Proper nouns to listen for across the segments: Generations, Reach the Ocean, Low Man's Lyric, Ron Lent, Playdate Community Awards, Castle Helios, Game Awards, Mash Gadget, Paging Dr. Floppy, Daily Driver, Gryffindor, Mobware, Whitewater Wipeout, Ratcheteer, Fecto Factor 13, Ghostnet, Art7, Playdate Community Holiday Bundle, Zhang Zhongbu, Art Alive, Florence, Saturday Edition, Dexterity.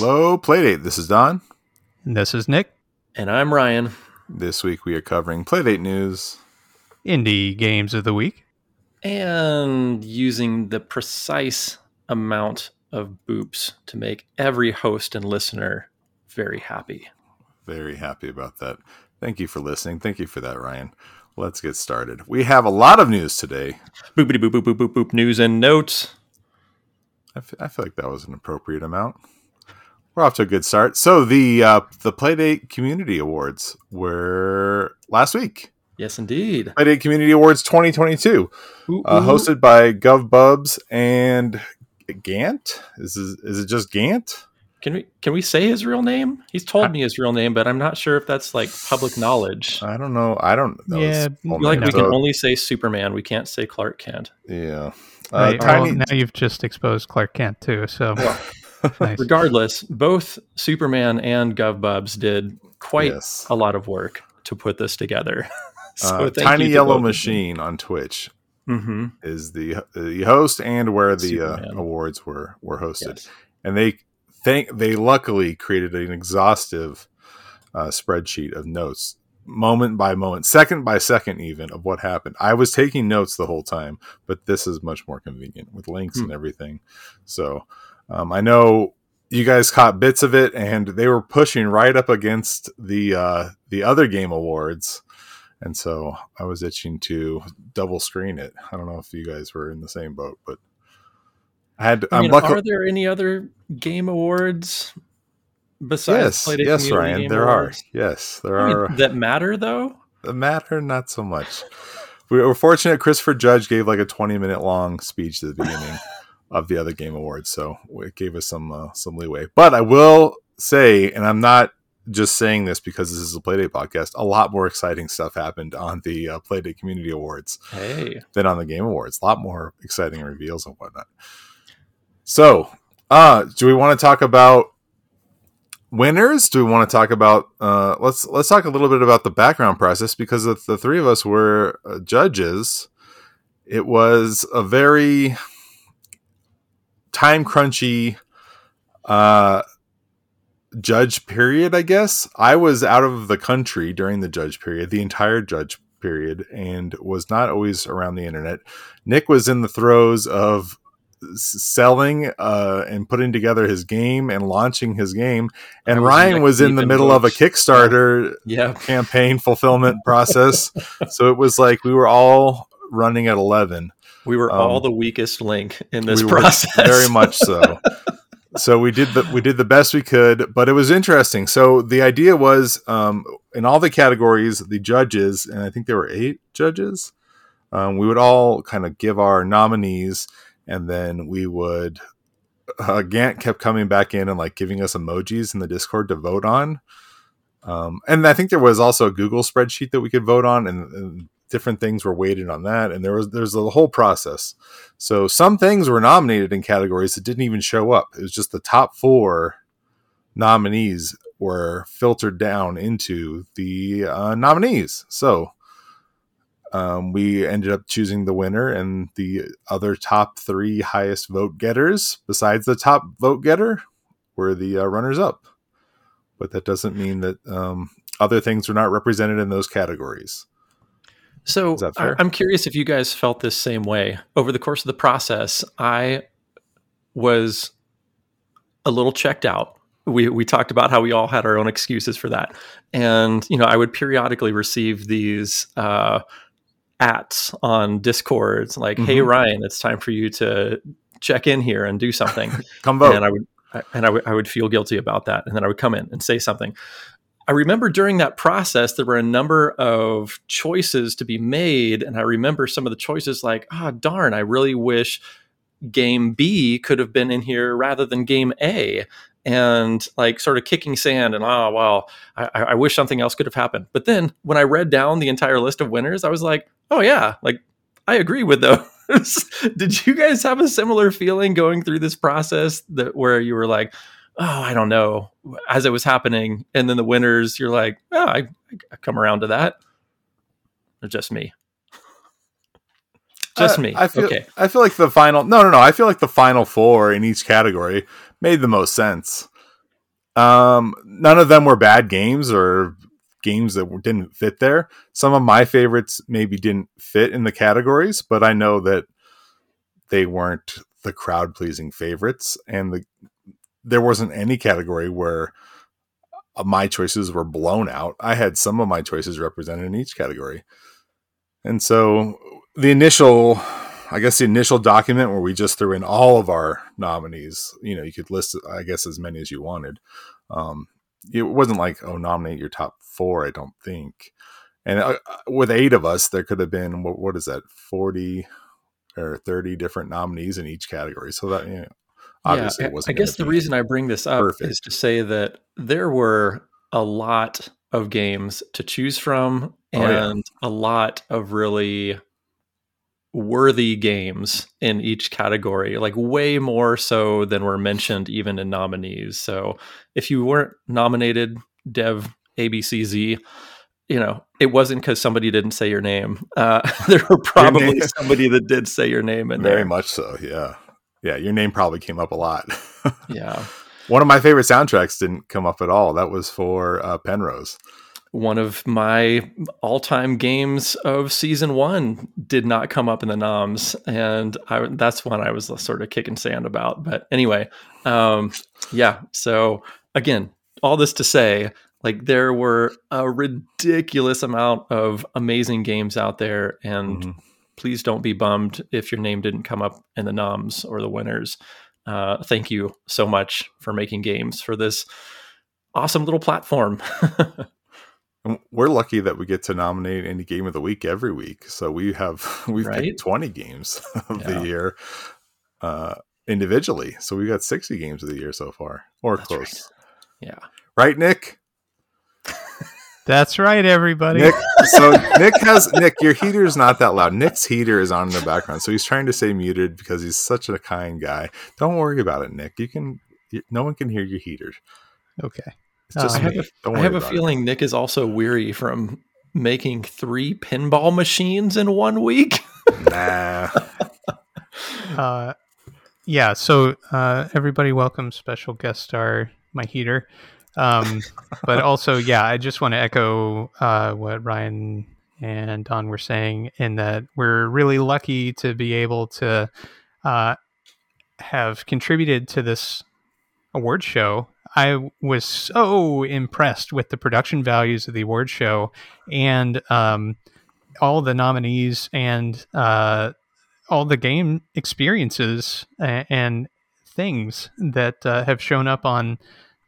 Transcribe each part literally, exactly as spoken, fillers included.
Hello, Playdate. This is Don. And this is Nick. And I'm Ryan. This week we are covering Playdate news, indie games of the week, and using the precise amount of boops to make every host and listener very happy. Very happy about that. Thank you for listening. Thank you for that, Ryan. Let's get started. We have a lot of news today. Boopity boop boop boop boop boop. News and notes. I, f- I feel like that was an appropriate amount. We're off to a good start. So the uh, the Playdate Community Awards were last week. Yes, indeed. Playdate Community Awards twenty twenty-two, ooh, uh, ooh. hosted by GovBubs and Gantt. Is this, is it just Gantt? Can we can we say his real name? He's told I, me his real name, but I'm not sure if that's like public knowledge. I don't know. I don't know. Yeah, like we can only say Superman. We can't say Clark Kent. Yeah. Uh, right. Tiny... Well, now you've just exposed Clark Kent too. So, nice. Regardless, both Superman and GovBubs did quite yes. a lot of work to put this together. so uh, Tiny you Yellow Machine on Twitch mm-hmm. is the the host and where the uh, awards were were hosted, yes. and they. Thank, they luckily created an exhaustive uh, spreadsheet of notes, moment by moment, second by second even, of what happened. I was taking notes the whole time, but this is much more convenient with links mm. and everything. So um, I know you guys caught bits of it, and they were pushing right up against the uh, the other game awards. And so I was itching to double screen it. I don't know if you guys were in the same boat, but... I had, I mean, are there any other game awards besides? Yes, yes, Ryan, there are. Yes, there are. That matter, though? That matter, not so much. We were fortunate Christopher Judge gave like a twenty-minute long speech at the beginning of the other game awards, so it gave us some uh, some leeway. But I will say, and I'm not just saying this because this is a Playdate podcast, a lot more exciting stuff happened on the uh, Playdate Community Awards hey. than on the Game Awards. A lot more exciting reveals and whatnot. So, uh, do we want to talk about winners? Do we want to talk about uh, let's let's talk a little bit about the background process, because if the three of us were uh, judges, it was a very time crunchy uh, judge period, I guess. I was out of the country during the judge period, the entire judge period, and was not always around the internet. Nick was in the throes of selling uh and putting together his game and launching his game, and Ryan was in the middle of a Kickstarter yeah. campaign fulfillment process. So it was like we were all running at eleven. We were um, all the weakest link in this we process, very much so. So we did the we did the best we could, but it was interesting. So the idea was um in all the categories, the judges, and I think there were eight judges, um we would all kind of give our nominees. And then we would, uh, Gantt kept coming back in and like giving us emojis in the Discord to vote on. Um, and I think there was also a Google spreadsheet that we could vote on, and, and different things were weighted on that. And there was, there's the whole process. So some things were nominated in categories that didn't even show up. It was just the top four nominees were filtered down into the uh, nominees. So Um, we ended up choosing the winner and the other top three highest vote getters. Besides the top vote getter, were the uh, runners up. But that doesn't mean that um, other things are not represented in those categories. So I- I'm curious if you guys felt this same way. Over the course of the process, I was a little checked out. We we talked about how we all had our own excuses for that. And, you know, I would periodically receive these uh At on Discord, it's like, mm-hmm. hey Ryan, it's time for you to check in here and do something. Come vote. And I would, I, and I would, I would feel guilty about that. And then I would come in and say something. I remember during that process there were a number of choices to be made, and I remember some of the choices like, ah, oh, darn, I really wish game B could have been in here rather than game A. And like sort of kicking sand and, oh, well, I, I wish something else could have happened. But then when I read down the entire list of winners, I was like, oh, yeah, like I agree with those. Did you guys have a similar feeling going through this process that where you were like, oh, I don't know, as it was happening? And then the winners, you're like, oh, I, I come around to that. Or just me. Just me. I, I feel, okay. I feel like the final. No, no, no. I feel like the final four in each category made the most sense. Um, none of them were bad games or games that didn't fit there. Some of my favorites maybe didn't fit in the categories, but I know that they weren't the crowd-pleasing favorites, and the there wasn't any category where my choices were blown out. I had some of my choices represented in each category. And so the initial, I guess the initial document where we just threw in all of our nominees, you know, you could list, I guess, as many as you wanted. Um, it wasn't like, oh, nominate your top four, I don't think. And uh, with eight of us, there could have been, what, what is that, forty or thirty different nominees in each category. So that, you know, obviously yeah, it wasn't. I guess the reason I bring this up perfect. is to say that there were a lot of games to choose from and oh, yeah. a lot of really worthy games in each category, like way more so than were mentioned even in nominees. So if you weren't nominated Dev A B C Z, you know, it wasn't because somebody didn't say your name. Uh, there were probably somebody that did say your name in there. Very much so. Yeah. Yeah, your name probably came up a lot. Yeah. One of my favorite soundtracks didn't come up at all. That was for uh, Penrose. One of my all-time games of season one did not come up in the noms, and I, that's one I was sort of kicking sand about. But anyway, um, yeah. So again, all this to say, like, there were a ridiculous amount of amazing games out there, and mm-hmm. please don't be bummed if your name didn't come up in the noms or the winners. Uh, thank you so much for making games for this awesome little platform. We're lucky that we get to nominate any game of the week every week. So we have, we've right? picked twenty games of yeah. the year uh, individually. So we've got sixty games of the year so far, or That's close. Right. Yeah. Right, Nick? That's right, everybody. Nick, so Nick has Nick. Your heater is not that loud. Nick's heater is on in the background, so he's trying to stay muted because he's such a kind guy. Don't worry about it, Nick. You can. No one can hear your heater. Okay. It's just uh, I have me. a, I have a feeling it. Nick is also weary from making three pinball machines in one week. Nah. uh, yeah. So uh, everybody, welcome special guest star, my heater. Um, but also, yeah, I just want to echo uh, what Ryan and Don were saying, in that we're really lucky to be able to uh, have contributed to this award show. I was so impressed with the production values of the award show, and um, all the nominees, and uh, all the game experiences and, and things that uh, have shown up on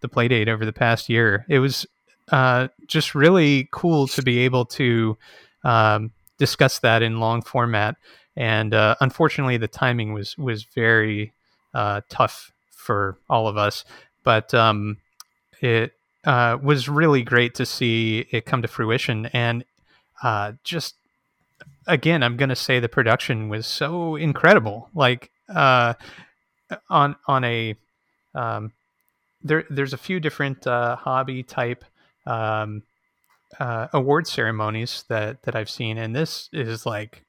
the Playdate over the past year. It was uh, just really cool to be able to um, discuss that in long format. And uh, unfortunately, the timing was, was very uh, tough for all of us. But um, it uh, was really great to see it come to fruition. And uh, just, again, I'm going to say the production was so incredible. Like uh, on on a... Um, There, there's a few different uh, hobby type um, uh, award ceremonies that, that I've seen, and this is like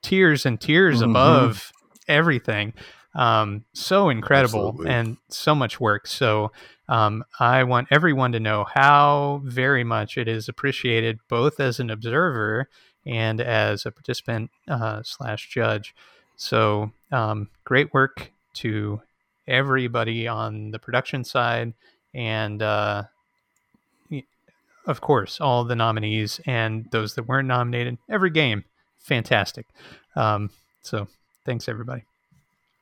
tiers and tiers mm-hmm. above everything. Um, so incredible. Absolutely. And so much work. So um, I want everyone to know how very much it is appreciated, both as an observer and as a participant uh, slash judge. So um, great work to everybody on the production side, and uh, of course, all the nominees and those that weren't nominated. Every game, fantastic. Um, so, thanks everybody.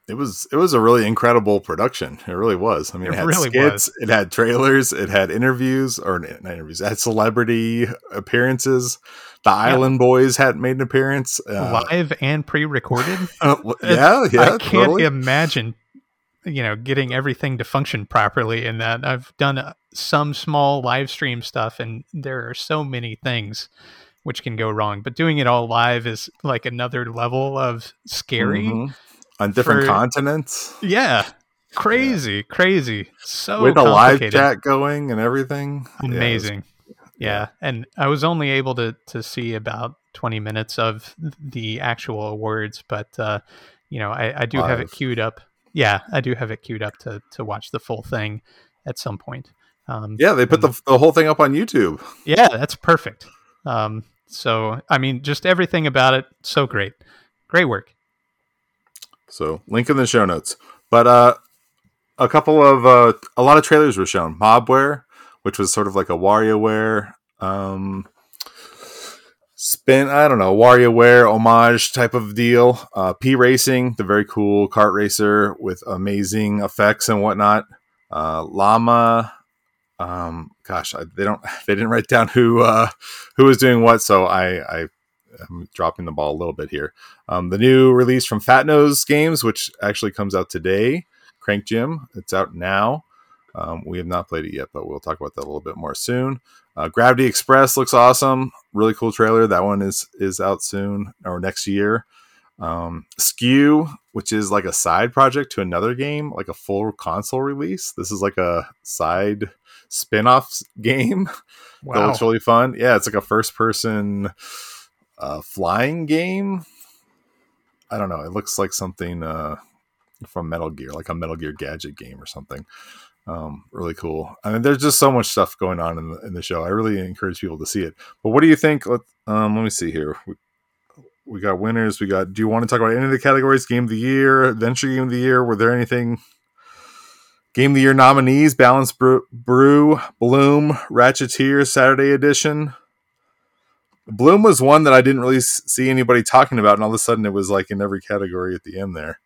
It was it was a really incredible production. It really was. I mean, it, it had really skits, was. It had trailers, it had interviews, or not interviews, it had celebrity appearances. The Island yeah. Boys had made an appearance, uh, live and pre-recorded. Uh, yeah, yeah. I can't totally. imagine. You know, getting everything to function properly in that. I've done uh, some small live stream stuff, and there are so many things which can go wrong, but doing it all live is like another level of scary mm-hmm. on different for, continents. Yeah. Crazy, yeah. crazy. So with a live chat going and everything. Amazing. Yeah, was, yeah. yeah. And I was only able to, to see about twenty minutes of the actual awards, but uh, you know, I, I do live. have it queued up. Yeah, I do have it queued up to to watch the full thing at some point. Um, yeah, they put the, the whole thing up on YouTube. Yeah, that's perfect. Um, so, I mean, just everything about it, so great. Great work. So, link in the show notes. But uh, a couple of, uh, a lot of trailers were shown. Mobware, which was sort of like a WarioWare um, spin, I don't know, WarioWare homage type of deal. Uh, P-Racing, the very cool kart racer with amazing effects and whatnot. Uh, Llama... Um, gosh, I, they don't, they didn't write down who, uh, who was doing what. So I, I am dropping the ball a little bit here. Um, the new release from Fat Nose Games, which actually comes out today, Crank Gym, it's out now. Um, we have not played it yet, but we'll talk about that a little bit more soon. Uh, Gravity Express looks awesome. Really cool trailer. That one is, is out soon or next year. Um, Skew, which is like a side project to another game, like a full console release. This is like a side spin-off game. Wow. That looks really fun. Yeah, it's like a first-person uh, flying game. I don't know. It looks like something uh, from Metal Gear, like a Metal Gear Gadget game or something. Um, really cool. I mean, there's just so much stuff going on in the, in the show. I really encourage people to see it. But what do you think? Let, um, let me see here. We, we got winners. We got. Do you want to talk about any of the categories? Game of the Year, Adventure Game of the Year. Were there anything... Game of the Year nominees, Balance Brew, Brew, Bloom, Ratcheteer, Saturday Edition. Bloom was one that I didn't really see anybody talking about, and all of a sudden it was like in every category at the end there.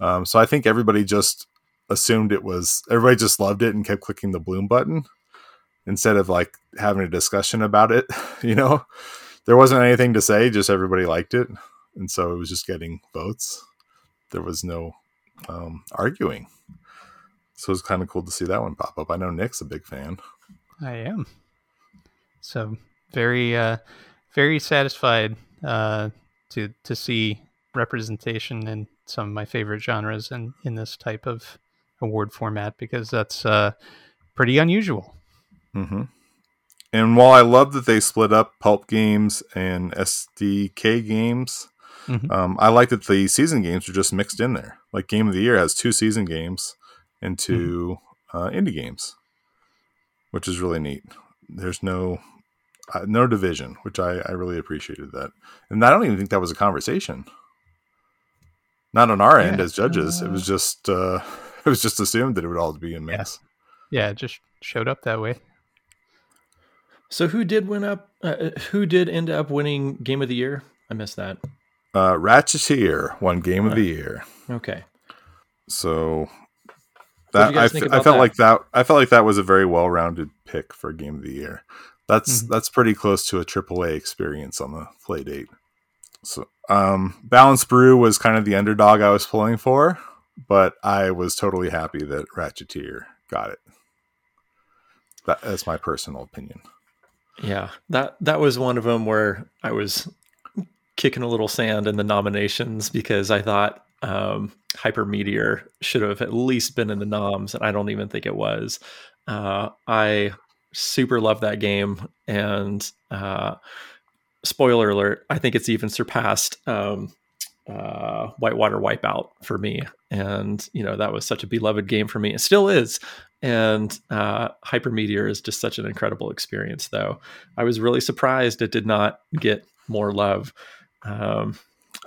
Um, so I think everybody just assumed it was, everybody just loved it and kept clicking the Bloom button instead of like having a discussion about it. You know, there wasn't anything to say, just everybody liked it. And so it was just getting votes. There was no um, arguing. So it was kind of cool to see that one pop up. I know Nick's a big fan. I am. So very, uh, very satisfied uh, to to see representation in some of my favorite genres and in, in this type of award format, because that's uh, pretty unusual. Mm-hmm. And while I love that they split up pulp games and S D K games, mm-hmm. um, I like that the season games are just mixed in there. Like Game of the Year has two season games. Into mm-hmm. uh, indie games, which is really neat. There's no uh, no division, which I, I really appreciated that. And I don't even think that was a conversation. Not on our yeah, end as judges. Uh, it was just uh, it was just assumed that it would all be in mix. Yeah, yeah, it just showed up that way. So who did win up? Uh, who did end up winning Game of the Year? I missed that. Uh, Ratcheteer won Game right. of the Year. Okay. So. That, I, f- I felt that? like that. I felt like that was a very well-rounded pick for Game of the Year. That's mm-hmm. that's pretty close to a triple A experience on the Playdate. So, um, Balance Brew was kind of the underdog I was pulling for, but I was totally happy that Ratcheteer got it. That, that's my personal opinion. Yeah, that that was one of them where I was kicking a little sand in the nominations because I thought. Um, Hyper Meteor should have at least been in the noms, and I don't even think it was. Uh, I super love that game, and uh, spoiler alert, I think it's even surpassed um, uh, Whitewater Wipeout for me. And you know that was such a beloved game for me. It still is. And uh, Hyper Meteor is just such an incredible experience, though. I was really surprised it did not get more love. Um,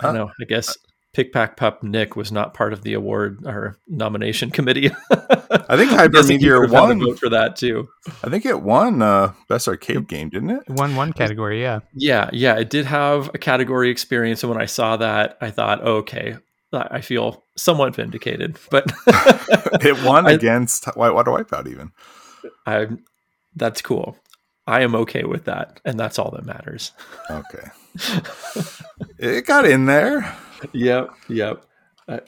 I don't know. I guess. Pick Pack Pup Nick was not part of the award or nomination committee. I think Hyper Meteor won vote for that too. I think it won uh, best arcade game, didn't it? It won one category, yeah. Yeah, yeah. It did have a category experience, and when I saw that, I thought, oh, okay, I feel somewhat vindicated. But it won I, against Whitewater Wipeout, even. I. That's cool. I am okay with that, and that's all that matters. Okay. It got in there. Yep, yep. Uh,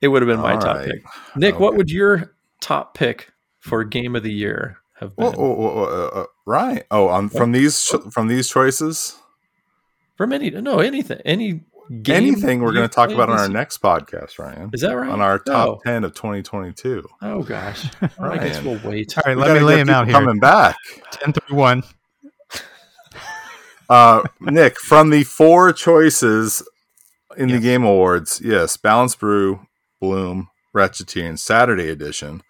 it would have been my All top right. pick. Nick, okay. What would your top pick for Game of the Year have been? Oh, oh, oh, oh uh, right. Oh, um, from these cho- from these choices, from any no anything any game anything we're going to talk about on our next podcast, Ryan. Is that right? On our top oh. ten of twenty twenty-two. Oh gosh, I guess we'll wait. All right, we let me lay him out here. Coming back, ten through one. Uh, Nick, from the four choices. In yes. the Game Awards, yes, Balance Brew, Bloom, Ratcheteer, and Saturday Edition.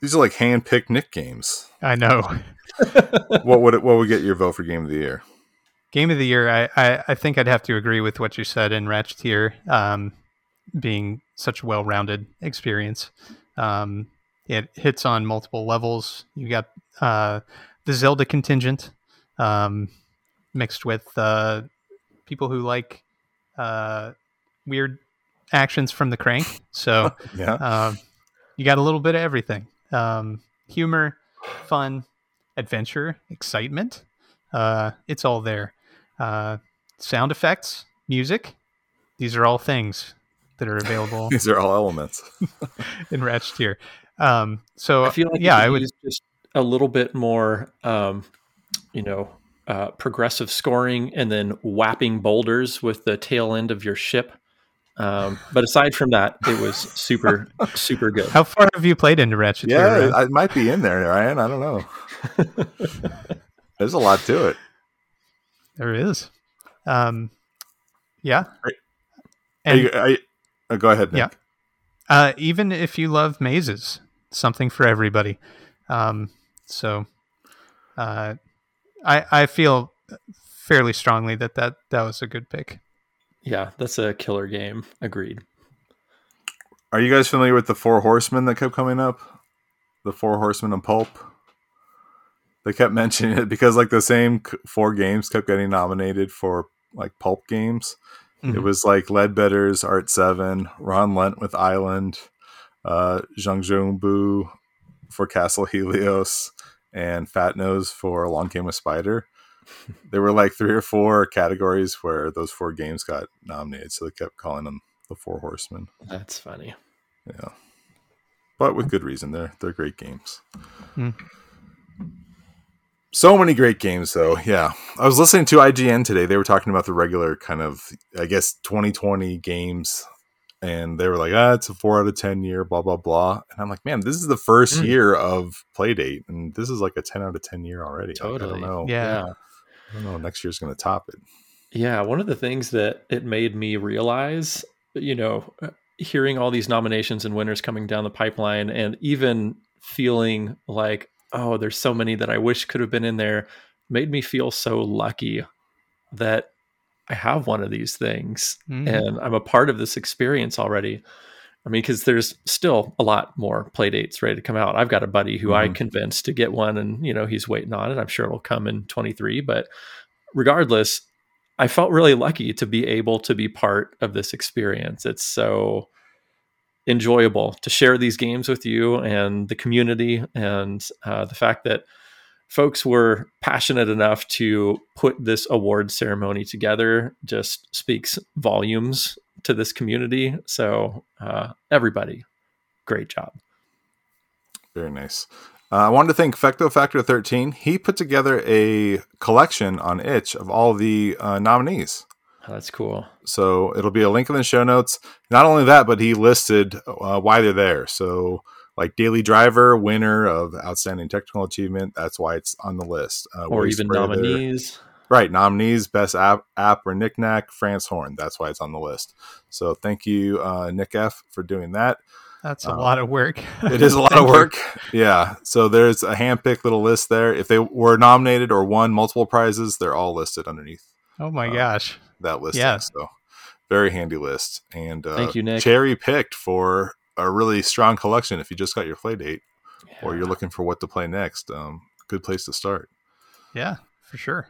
These are like hand-picked Nick games. I know. What would it, what would get your vote for Game of the Year? Game of the Year, I, I, I think I'd have to agree with what you said in Ratcheteer, um, being such a well-rounded experience. Um, it hits on multiple levels. You got uh, the Zelda contingent um, mixed with uh, people who like uh, weird actions from the Crank. So yeah. um, you got a little bit of everything. Um, humor, fun, adventure, excitement. Uh, it's all there. Uh, sound effects, music. These are all things that are available. These are all elements in Ratcheteer. Um, so I feel like yeah, I would just a little bit more, um, you know, uh, progressive scoring and then whapping boulders with the tail end of your ship. Um, but aside from that, it was super, super good. How far have you played into Ratcheteer? Yeah, Ryan? It might be in there, Ryan. I don't know. There's a lot to it. There is. Um, yeah. Are, and, are you, are you, oh, go ahead, Nick. Yeah. Uh, even if you love mazes, something for everybody. Um, so uh, I, I feel fairly strongly that, that that was a good pick. Yeah, that's a killer game. Agreed. Are you guys familiar with the Four Horsemen that kept coming up? The Four Horsemen and Pulp? They kept mentioning it because like the same four games kept getting nominated for like pulp games. Mm-hmm. It was like Leadbetters, Art seven, Ron Lent with Island, uh, Zhang Zhongbu for Castle Helios, and Fat Nose for Along Came a Spider. There were like three or four categories where those four games got nominated, so they kept calling them the Four Horsemen. That's funny. Yeah. But with good reason. They're, they're great games. Mm. So many great games, though. Yeah. I was listening to I G N today. They were talking about the regular kind of, I guess, twenty twenty games. And they were like, ah, it's a four out of ten year, blah, blah, blah. And I'm like, man, this is the first mm. year of Playdate. And this is like a ten out of ten year already. Totally. Like, I don't know. Yeah. yeah. I don't know. Next year's going to top it. Yeah. One of the things that it made me realize, you know, hearing all these nominations and winners coming down the pipeline and even feeling like, oh, there's so many that I wish could have been in there, made me feel so lucky that I have one of these things mm. and I'm a part of this experience already. I mean, because there's still a lot more Playdates ready to come out. I've got a buddy who mm. I convinced to get one and, you know, he's waiting on it. I'm sure it'll come in twenty-three, but regardless, I felt really lucky to be able to be part of this experience. It's so enjoyable to share these games with you and the community, and uh, the fact that folks were passionate enough to put this award ceremony together just speaks volumes to this community. So uh, everybody, great job. Very nice. Uh, I wanted to thank Fecto Factor thirteen. He put together a collection on Itch of all the uh, nominees. Oh, that's cool. So it'll be a link in the show notes. Not only that, but he listed uh, why they're there. So like Daily Driver, winner of Outstanding Technical Achievement. That's why it's on the list. Uh, or even nominees. Right. Nominees, Best App, app or Knickknack, France Horn. That's why it's on the list. So thank you, uh, Nick F., for doing that. That's a um, lot of work. It is a lot of work. You. Yeah. So there's a handpicked little list there. If they were nominated or won multiple prizes, they're all listed underneath. Oh, my uh, gosh. That list. Yeah. So very handy list. And uh, thank you, Nick. Cherry picked for a really strong collection. If you just got your play date yeah. or you're looking for what to play next, um, good place to start. Yeah, for sure.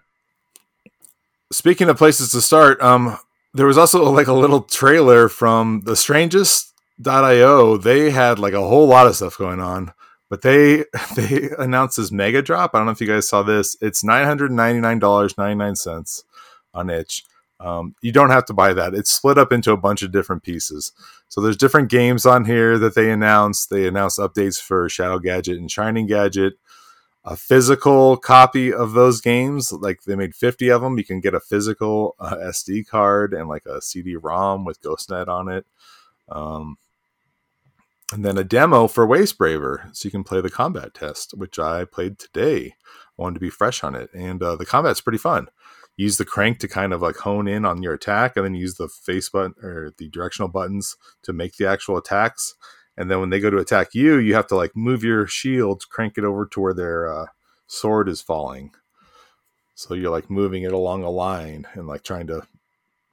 Speaking of places to start, um, there was also like a little trailer from the strangest dot io. They had like a whole lot of stuff going on, but they, they announced this mega drop. I don't know if you guys saw this. It's nine hundred ninety-nine dollars and ninety-nine cents on Itch. Um, you don't have to buy that. It's split up into a bunch of different pieces. So there's different games on here that they announced. They announced updates for Shadow Gadget and Shining Gadget. A physical copy of those games, like they made fifty of them. You can get a physical uh, S D card and like a C D ROM with GhostNet on it. Um, and then a demo for Waste Braver, so you can play the combat test, which I played today. I wanted to be fresh on it. And uh, the combat's pretty fun. Use the crank to kind of like hone in on your attack, and then use the face button or the directional buttons to make the actual attacks. And then when they go to attack you, you have to like move your shield, crank it over to where their uh, sword is falling. So you're like moving it along a line and like trying to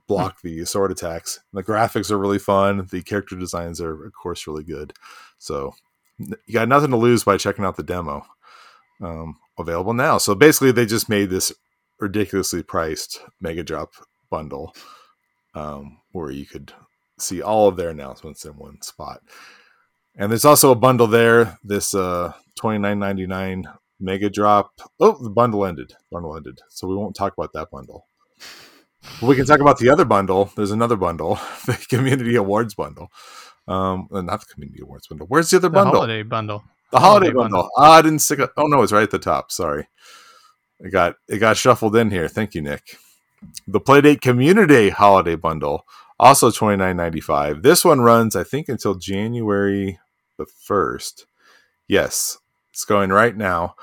block the sword attacks. The graphics are really fun. The character designs are, of course, really good. So you got nothing to lose by checking out the demo. Um, available now. So basically, they just made this ridiculously priced Mega Drop bundle um, where you could see all of their announcements in one spot. And there's also a bundle there. This uh, twenty-nine ninety-nine Mega Drop. Oh, the bundle ended. Bundle ended. So we won't talk about that bundle. We can talk about the other bundle. There's another bundle, the Community Awards bundle. Um, not the Community Awards bundle. Where's the other the bundle? The holiday bundle. The holiday, holiday bundle. bundle. Oh, I didn't stick up. Oh no, it's right at the top. Sorry, it got it got shuffled in here. Thank you, Nick. The Playdate Community Holiday Bundle, also twenty-nine ninety-five. This one runs, I think, until January the first. Yes, it's going right now.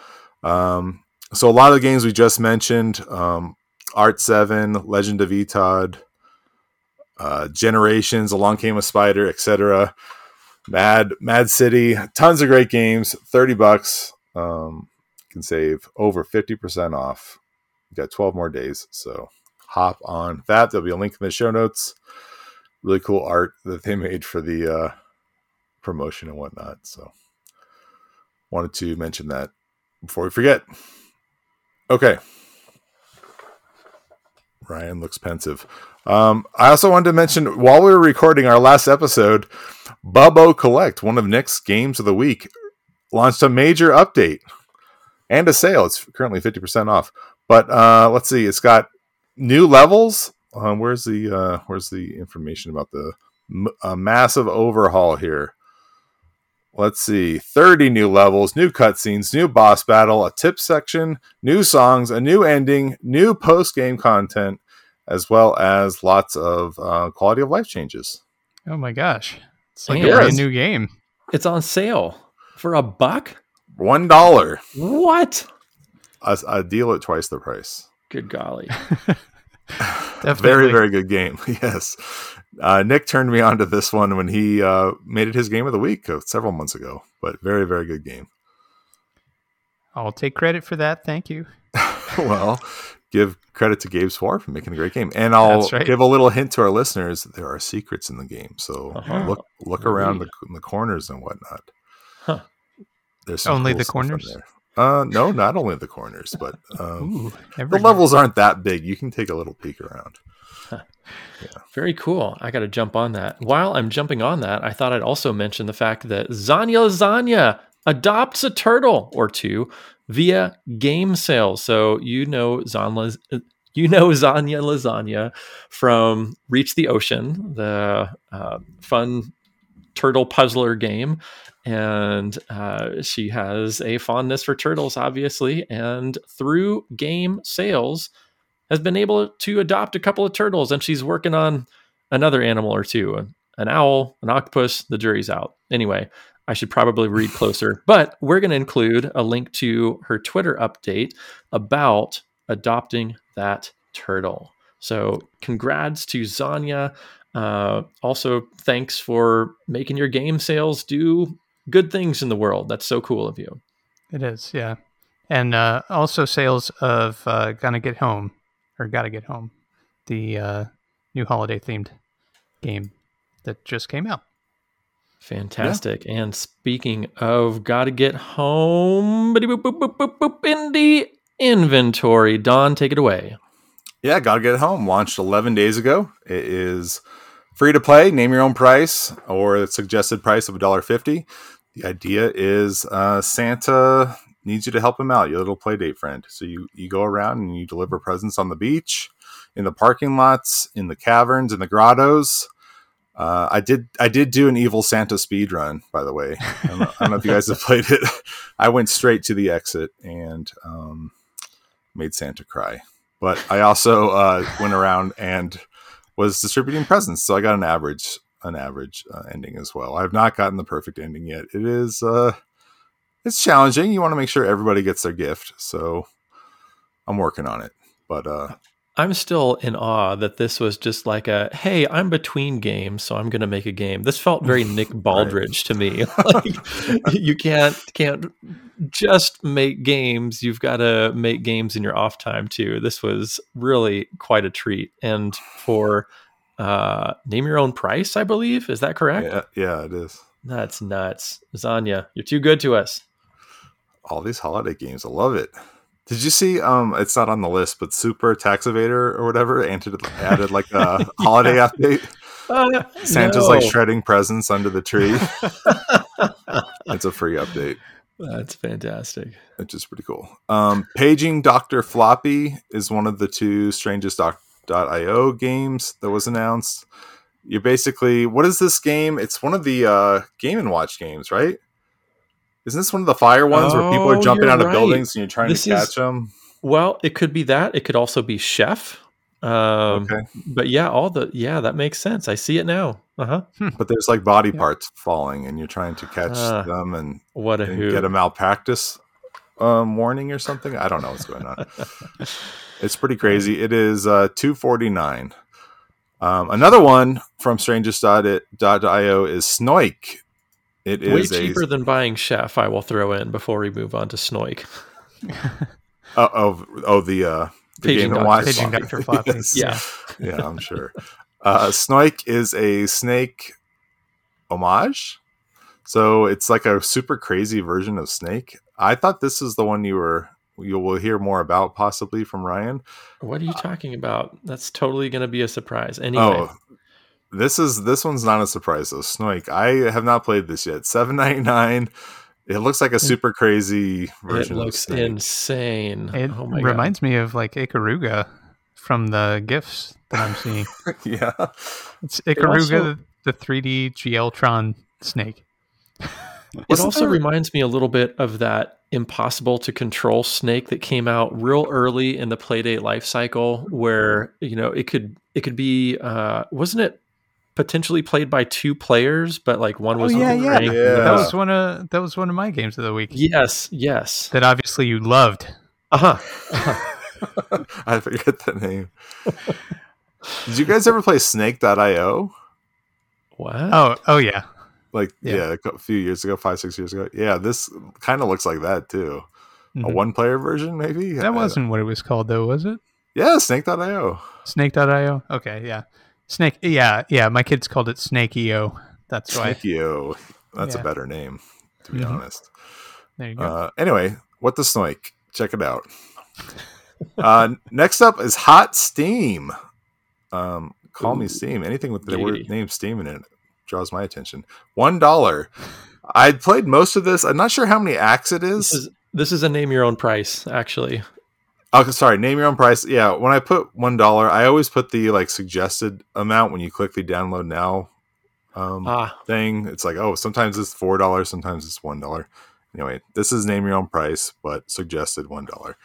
Um, so a lot of the games we just mentioned. Um, Art seven, Legend of E T O D, uh, Generations, Along Came a Spider, et cetera. Mad Mad City, tons of great games. thirty bucks. Um, you can save over fifty percent off. You've got twelve more days, so hop on that. There'll be a link in the show notes. Really cool art that they made for the uh, promotion and whatnot. So wanted to mention that before we forget. Okay. Ryan looks pensive. Um, I also wanted to mention, while we were recording our last episode, Bubbo Collect, one of Nick's games of the week, launched a major update and a sale. It's currently fifty percent off. But uh, let's see, it's got new levels. Um, where's the uh, where's the information about the m- a massive overhaul here? Let's see, thirty new levels, new cutscenes, new boss battle, a tip section, new songs, a new ending, new post-game content, as well as lots of uh, quality of life changes. Oh my gosh. It's like a brand new game. It's on sale for a buck? One dollar. What? I, I deal at twice the price. Good golly. Very, very good game. Yes. Uh, Nick turned me on to this one when he uh, made it his game of the week several months ago, but very, very good game. I'll take credit for that. Thank you. Well, give credit to Gabe Swar for making a great game. And I'll right. give a little hint to our listeners. There are secrets in the game. So uh-huh. look look around the, in the corners and whatnot. Huh. There's only cool the corners? There. Uh, no, not only the corners, but um, Ooh, the levels done. Aren't that big. You can take a little peek around. Huh. Yeah. Very cool. I got to jump on that. While I'm jumping on that, I thought I'd also mention the fact that Xania Lasagna adopts a turtle or two via game sales. So you know Xania you know Xania Lasagna from Reach the Ocean, the uh, fun turtle puzzler game. And uh, she has a fondness for turtles, obviously, and through game sales has been able to adopt a couple of turtles, and she's working on another animal or two, an, an owl, an octopus, the jury's out. Anyway, I should probably read closer, but we're going to include a link to her Twitter update about adopting that turtle. So congrats to Xania. Uh, also, thanks for making your game sales do good things in the world. That's so cool of you. It is, yeah. And uh, also sales of uh, Gotta Get Home, or Gotta Get Home, the uh, new holiday-themed game that just came out. Fantastic. Yeah. And speaking of Gotta Get Home, in the inventory, Don, take it away. Yeah, Gotta Get Home. Launched eleven days ago. It is free to play, name your own price, or the suggested price of one dollar fifty. The idea is uh, Santa needs you to help him out, your little playdate friend. So you, you go around and you deliver presents on the beach, in the parking lots, in the caverns, in the grottos. Uh, I did I did do an Evil Santa speed run, by the way. I don't know, I don't know if you guys have played it. I went straight to the exit and um, made Santa cry. But I also uh, went around and was distributing presents, so I got an average an average uh, ending as well. I have not gotten the perfect ending yet. It is uh, it's challenging. You want to make sure everybody gets their gift, so I'm working on it. But uh, I'm still in awe that this was just like a, hey, I'm between games, so I'm going to make a game. This felt very Nick Baldridge to me. Like, you can't can't just make games. You've got to make games in your off time, too. This was really quite a treat. And for uh, Name Your Own Price, I believe. Is that correct? Yeah, yeah, it is. That's nuts. Xania, you're too good to us. All these holiday games. I love it. Did you see, um, it's not on the list, but Super Tax Evader or whatever added, added like a yeah. holiday update? Uh, Santa's no. like shredding presents under the tree. It's a free update. That's fantastic. Which is pretty cool. Um, Paging Doctor Floppy is one of the two strangest doc dot io games that was announced. You're basically, what is this game? It's one of the uh, Game and Watch games, right? Isn't this one of the fire ones oh, where people are jumping out of right. buildings and you're trying this to catch is, them? Well, it could be that. It could also be Chef. Um, okay. But yeah, all the yeah, that makes sense. I see it now. Uh-huh. Hmm. But there's like body yeah. parts falling and you're trying to catch uh, them and, what a and get a malpractice um, warning or something. I don't know what's going on. It's pretty crazy. It is uh, two forty-nine. Um, another one from strangest dot io is Snoyk. It is way cheaper a... than buying Chef, I will throw in before we move on to Snoyk. oh, oh, oh, the, uh, the Paging Game and Watch. Paging Doctor Floppy. Yes. Yeah. Yeah, I'm sure. Uh, Snoyk is a Snake homage. So it's like a super crazy version of Snake. I thought this is the one you were, you will hear more about possibly from Ryan. What are you uh, talking about? That's totally going to be a surprise. Anyway. Oh. This is this one's not a surprise though. Snoyk, I have not played this yet. seven ninety-nine. It looks like a super crazy version. It looks of insane. It oh my reminds God. me of like Ikaruga from the GIFs that I'm seeing. Yeah, it's Ikaruga, it also, the three D G L-tron Snake. It also there... reminds me a little bit of that impossible to control Snake that came out real early in the Playdate life cycle, where you know it could it could be uh, wasn't it? potentially played by two players, but like one was oh, yeah, yeah. yeah that was one of that was one of my games of the week. Yes yes that obviously you loved. uh-huh, uh-huh. I forget the name. Did you guys ever play snake dot io? What? Oh oh yeah, like yeah. yeah a few years ago, five six years ago. Yeah, this kind of looks like that too. Mm-hmm. A one-player version maybe. That wasn't what it was called though, was it? Yeah, snake dot io snake dot io. Okay, yeah. Snake, yeah, yeah. My kids called it Snake dot io. That's why. Snake dot io. That's yeah. a better name, to be mm-hmm. honest. There you go. Uh, anyway, what the Snoyk? Check it out. uh, next up is Hot Steam. Um, call Ooh. me Steam. Anything with the Gady. word name Steam in it draws my attention. One dollar. I played most of this. I'm not sure how many acts it is. This is, this is a Name Your Own Price, actually. Oh, sorry. Name Your Own Price. Yeah, when I put one dollar, I always put the like suggested amount when you click the download now um, ah. thing. It's like, oh, sometimes it's four dollars, sometimes it's one dollar. Anyway, this is Name Your Own Price, but suggested one dollar.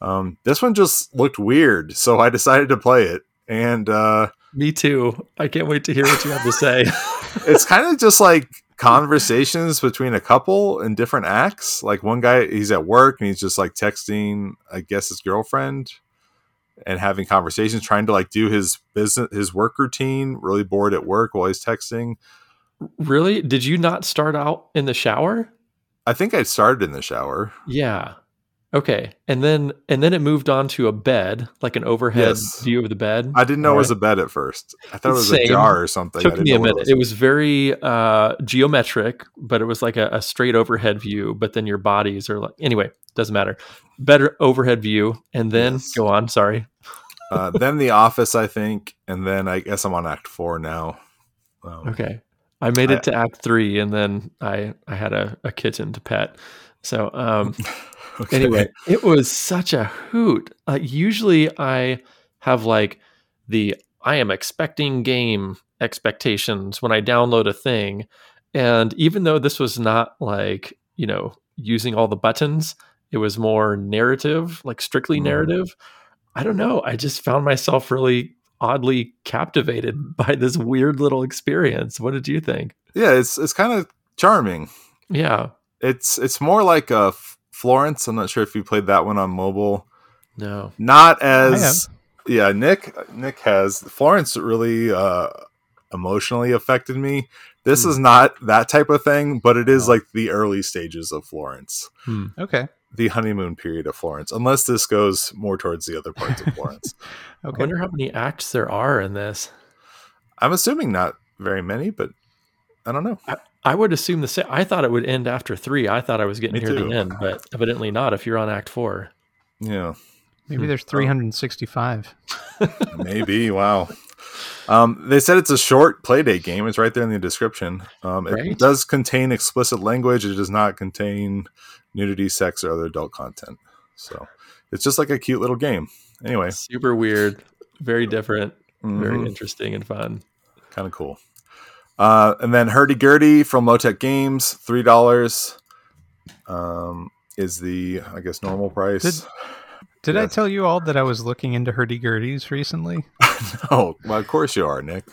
Um, this one just looked weird, so I decided to play it. And uh, me too. I can't wait to hear what you have to say. It's kind of just like conversations between a couple in different acts. Like one guy, he's at work and he's just like texting, I guess, his girlfriend and having conversations, trying to like do his business, his work routine, really bored at work while he's texting. Really? Did you not start out in the shower? I think I started in the shower. Yeah. Okay. And then, and then it moved on to a bed, like an overhead yes. view of the bed. I didn't know right. it was a bed at first. I thought it was Same. a jar or something. Took I didn't me a minute. It was. it was very uh, geometric, but it was like a, a straight overhead view. But then your bodies are like, anyway, doesn't matter. Better overhead view. And then yes. go on. Sorry. uh, then The Office, I think. And then I guess I'm on act four now. Um, okay. I made it I, to act three and then I, I had a, a kitten to pet. So, um, Okay. Anyway, it was such a hoot. Uh, usually I have like the I am expecting game expectations when I download a thing. And even though this was not like, you know, using all the buttons, it was more narrative, like strictly narrative. Mm. I don't know. I just found myself really oddly captivated by this weird little experience. What did you think? Yeah, it's it's kind of charming. Yeah. It's, it's more like a... Florence, I'm not sure if you played that one on mobile. No. Not as yeah, Nick Nick has Florence really uh, emotionally affected me. This mm. is not that type of thing, but it is oh. like the early stages of Florence. Hmm. Okay. The honeymoon period of Florence, unless this goes more towards the other parts of Florence. Okay. I wonder how many acts there are in this. I'm assuming not very many, but I don't know. I, I would assume the same. I thought it would end after three. I thought I was getting near the end, but evidently not if you're on act four. Yeah. Maybe there's three hundred sixty-five. Maybe. Wow. Um, they said it's a short Playdate game. It's right there in the description. Um, it right? does contain explicit language. It does not contain nudity, sex, or other adult content. So it's just like a cute little game. Anyway. Super weird. Very different. Mm-hmm. Very interesting and fun. Kind of cool. Uh, and then Hurdy-Gurdy from Low-Tech Games, three dollars um, is the, I guess, normal price. Did- Did yeah. I tell you all that I was looking into hurdy-gurdies recently? No, well, of course you are, Nick.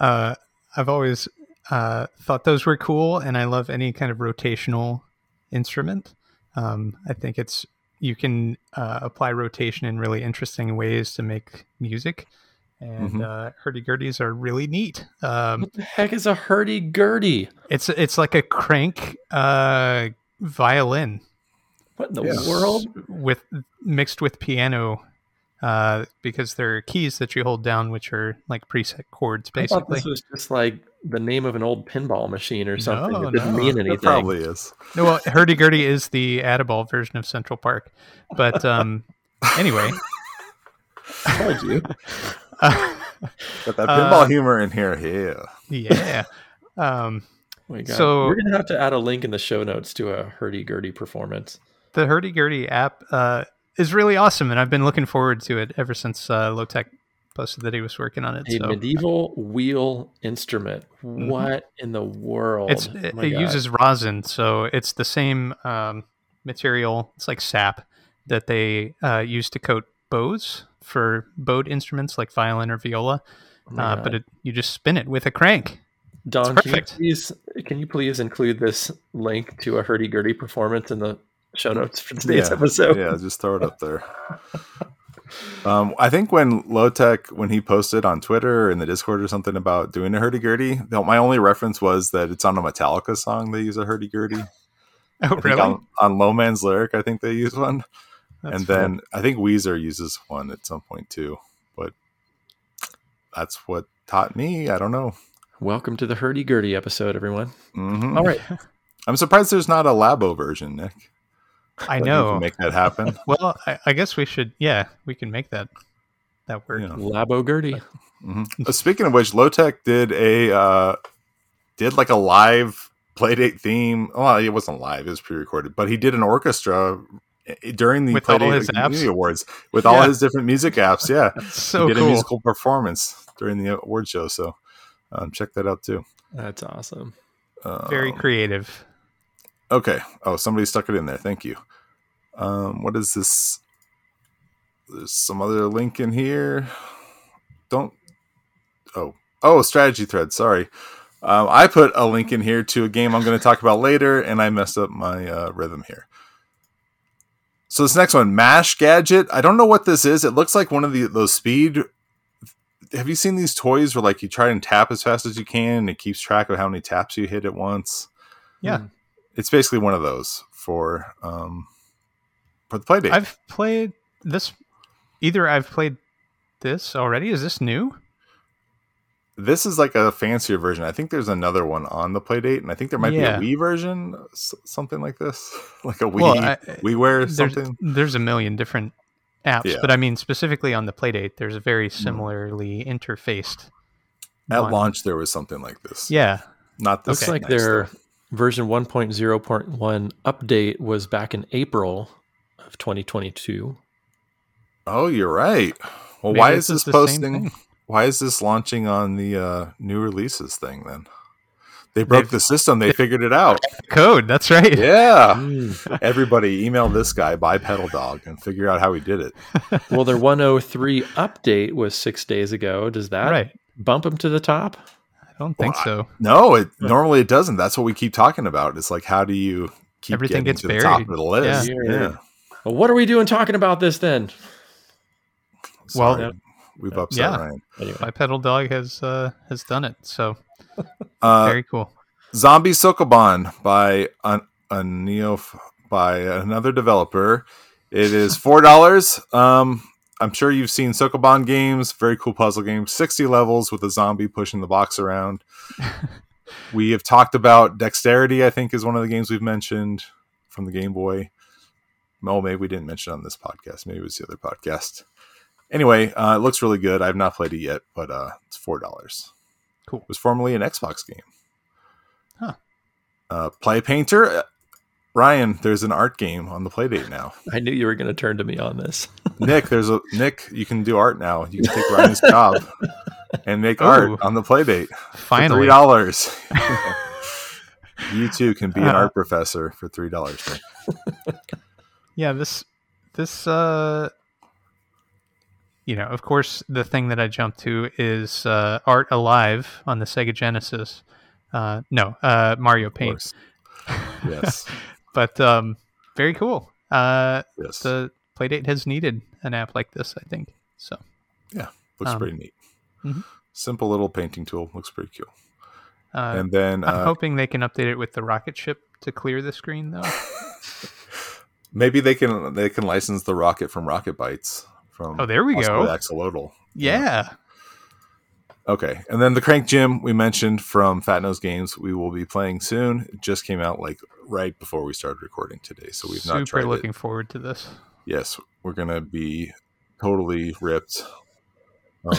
uh, I've always uh, thought those were cool, and I love any kind of rotational instrument. Um, I think it's you can uh, apply rotation in really interesting ways to make music, and mm-hmm. uh, hurdy-gurdies are really neat. Um, what the heck is a hurdy-gurdy? It's it's like a crank uh, violin. What in the yes. world? With mixed with piano, uh, because there are keys that you hold down, which are like preset chords, basically. I thought this was just like the name of an old pinball machine or something. No, it didn't no. mean anything. It probably is. No, well, hurdy-gurdy is the Adiball version of Central Park. But um, anyway. I told you. uh, Got that pinball uh, humor in here. Yeah. Yeah. Um, oh so, we're going to have to add a link in the show notes to a hurdy-gurdy performance. The Hurdy-Gurdy app uh, is really awesome, and I've been looking forward to it ever since uh, Low Tech posted that he was working on it. A so. medieval wheel instrument. Mm-hmm. What in the world? It's, it oh it uses rosin, so it's the same um, material. It's like sap that they uh, use to coat bows for bowed instruments like violin or viola, oh uh, but it, you just spin it with a crank. Don, can you, please, can you please include this link to a Hurdy-Gurdy performance in the show notes for today's yeah, episode? Yeah, just throw it up there. um, I think when Low Tech, when he posted on Twitter or in the Discord or something about doing a hurdy-gurdy, my only reference was that it's on a Metallica song they use a hurdy-gurdy. Oh, really? On, on Low Man's Lyric, I think they use one. That's and then cool. I think Weezer uses one at some point too. But that's what taught me. I don't know. Welcome to the hurdy-gurdy episode, everyone. Mm-hmm. All right. I'm surprised there's not a Labo version, Nick. I that know. Make that happen. Well, I, I guess we should. Yeah, we can make that that work. Yeah. Labo-gurdy. Mm-hmm. Speaking of which, Low Tech did a uh, did like a live Playdate theme. Well, it wasn't live; it was pre-recorded. But he did an orchestra during the with Playdate Community Awards with yeah. all his different music apps. Yeah, so he did cool. a musical performance during the award show. So um, check that out too. That's awesome. Um, Very creative. Okay. Oh, somebody stuck it in there. Thank you. Um, what is this? There's some other link in here. Don't. Oh, oh, strategy thread. Sorry. Um, I put a link in here to a game I'm going to talk about later, and I messed up my uh, rhythm here. So this next one, Mash Gadget. I don't know what this is. It looks like one of the those speed. Have you seen these toys where like you try and tap as fast as you can, and it keeps track of how many taps you hit at once? Yeah. Mm. It's basically one of those for um, for the Playdate. I've played this. Either I've played this already. Is this new? This is like a fancier version. I think there's another one on the Playdate, and I think there might yeah. be a Wii version, something like this, like a Wii well, I, WiiWare something. There's, there's a million different apps, yeah. but I mean specifically on the Playdate, there's a very similarly mm. interfaced. At one. Launch, there was something like this. Yeah, not this. Looks like they're. Version one point oh point one update was back in April of twenty twenty-two. Oh, you're right. Well, maybe why is this posting? Why is this launching on the uh, new releases thing then? They broke They've, the system. They figured it out. Code. That's right. Yeah. Mm. Everybody email this guy, Bipedal Dog, and figure out how he did it. Well, their one oh three update was six days ago. Does that right. bump them to the top? I don't think well, so. I, no, it normally it doesn't. That's what we keep talking about. It's like, how do you keep everything gets to buried. The top of the list? Yeah. Yeah. Yeah. Well, what are we doing talking about this then? Sorry. Well, we've upset yeah. Ryan. Anyway. My pedal dog has uh, has done it. So uh, very cool. Zombie Sokoban by a, a neo by another developer. It is four dollars. um, I'm sure you've seen Sokoban games. Very cool puzzle game. sixty levels with a zombie pushing the box around. We have talked about Dexterity, I think, is one of the games we've mentioned from the Game Boy. Oh, maybe we didn't mention it on this podcast. Maybe it was the other podcast. Anyway, uh, it looks really good. I've not played it yet, but uh, it's four dollars. Cool. It was formerly an Xbox game. Huh. Uh, Play Painter. Ryan, there's an art game on the Playdate now. I knew you were going to turn to me on this. Nick, there's a Nick. You can do art now. You can take Ryan's job and make Ooh. art on the Playdate. Finally, three dollars. You too can be an uh, art professor for three dollars. Yeah, this, this, uh, you know, of course, the thing that I jumped to is uh, Art Alive on the Sega Genesis. Uh, no, uh, Mario Paint. Yes. But um, very cool. Uh, yes. The Playdate has needed an app like this, I think. So yeah, looks um, pretty neat. Mm-hmm. Simple little painting tool. Looks pretty cool. Uh, and then I'm uh, hoping they can update it with the rocket ship to clear the screen, though. Maybe they can they can license the rocket from Rocket Bites. From oh, there we go. Axolotl. Yeah. yeah. Okay, and then the Crank Gym we mentioned from Fat Nose Games we will be playing soon. It just came out like right before we started recording today, so we've Super not tried looking it. forward to this. Yes, we're going to be totally ripped um,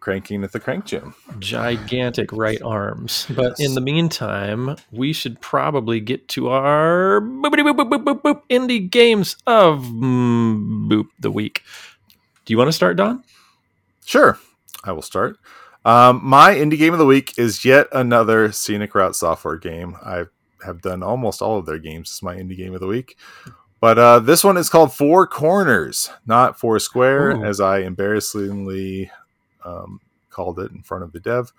cranking at the Crank Gym. Gigantic right arms. But yes. In the meantime, we should probably get to our boop, boop, boop, boop, boop, boop, indie games of mm, boop the week. Do you want to start, Don? Sure. I will start. Um, my indie game of the week is yet another Scenic Route Software game. I have done almost all of their games. It's my indie game of the week. But uh, this one is called Four Corners, not Four Square, Ooh. as I embarrassingly um, called it in front of the dev.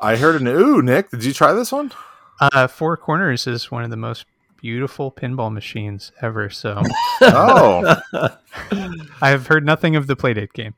I heard an ooh, Nick. Did you try this one? Uh, Four Corners is one of the most beautiful pinball machines ever. So, oh, I have heard nothing of the Playdate game.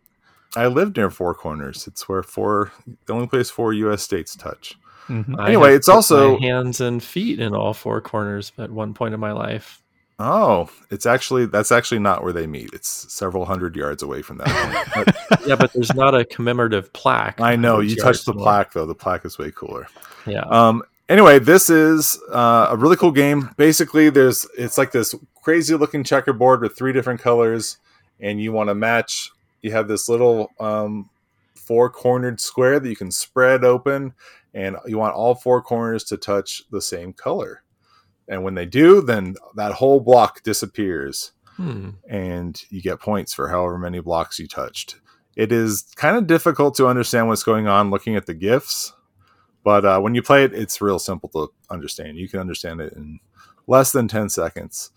I lived near Four Corners. It's where four, the only place four U S states touch. Mm-hmm. Anyway, it's also my hands and feet in all four corners at one point in my life. Oh, it's actually that's actually not where they meet. It's several hundred yards away from that. But, yeah, but there's not a commemorative plaque. I know you touched the more. plaque though. The plaque is way cooler. Yeah. Um. Anyway, this is uh, a really cool game. Basically, there's it's like this crazy looking checkerboard with three different colors, and you want to match. You have this little um, four-cornered square that you can spread open, and you want all four corners to touch the same color. And when they do, then that whole block disappears, hmm. and you get points for however many blocks you touched. It is kind of difficult to understand what's going on looking at the GIFs, but uh, when you play it, it's real simple to understand. You can understand it in less than ten seconds.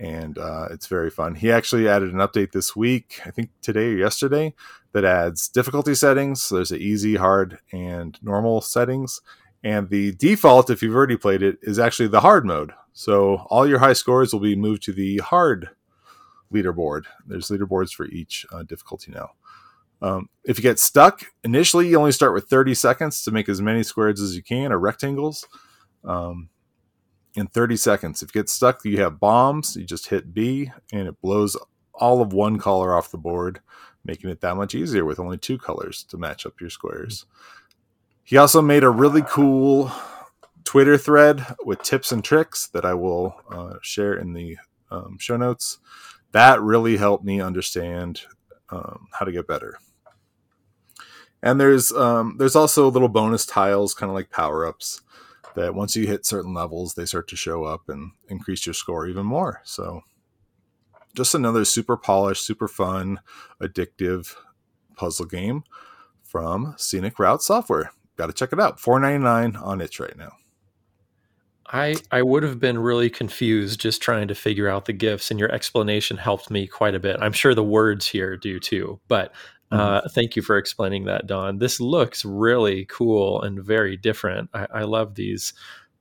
And uh, it's very fun. He actually added an update this week, I think today or yesterday, that adds difficulty settings. So there's an easy, hard, and normal settings. And the default, if you've already played it, is actually the hard mode. So all your high scores will be moved to the hard leaderboard. There's leaderboards for each uh, difficulty now. Um, if you get stuck, initially you only start with thirty seconds to make as many squares as you can, or rectangles. Um, In thirty seconds, if you get stuck, you have bombs. You just hit B, and it blows all of one color off the board, making it that much easier with only two colors to match up your squares. He also made a really cool Twitter thread with tips and tricks that I will uh, share in the um, show notes. That really helped me understand um, how to get better. And there's um, there's also little bonus tiles, kind of like power-ups, that once you hit certain levels, they start to show up and increase your score even more. So just another super polished, super fun, addictive puzzle game from Scenic Route Software. Got to check it out. four ninety-nine on itch right now. I, I would have been really confused just trying to figure out the GIFs, and your explanation helped me quite a bit. I'm sure the words here do too, but Uh, thank you for explaining that, Don. This looks really cool and very different. I, I love these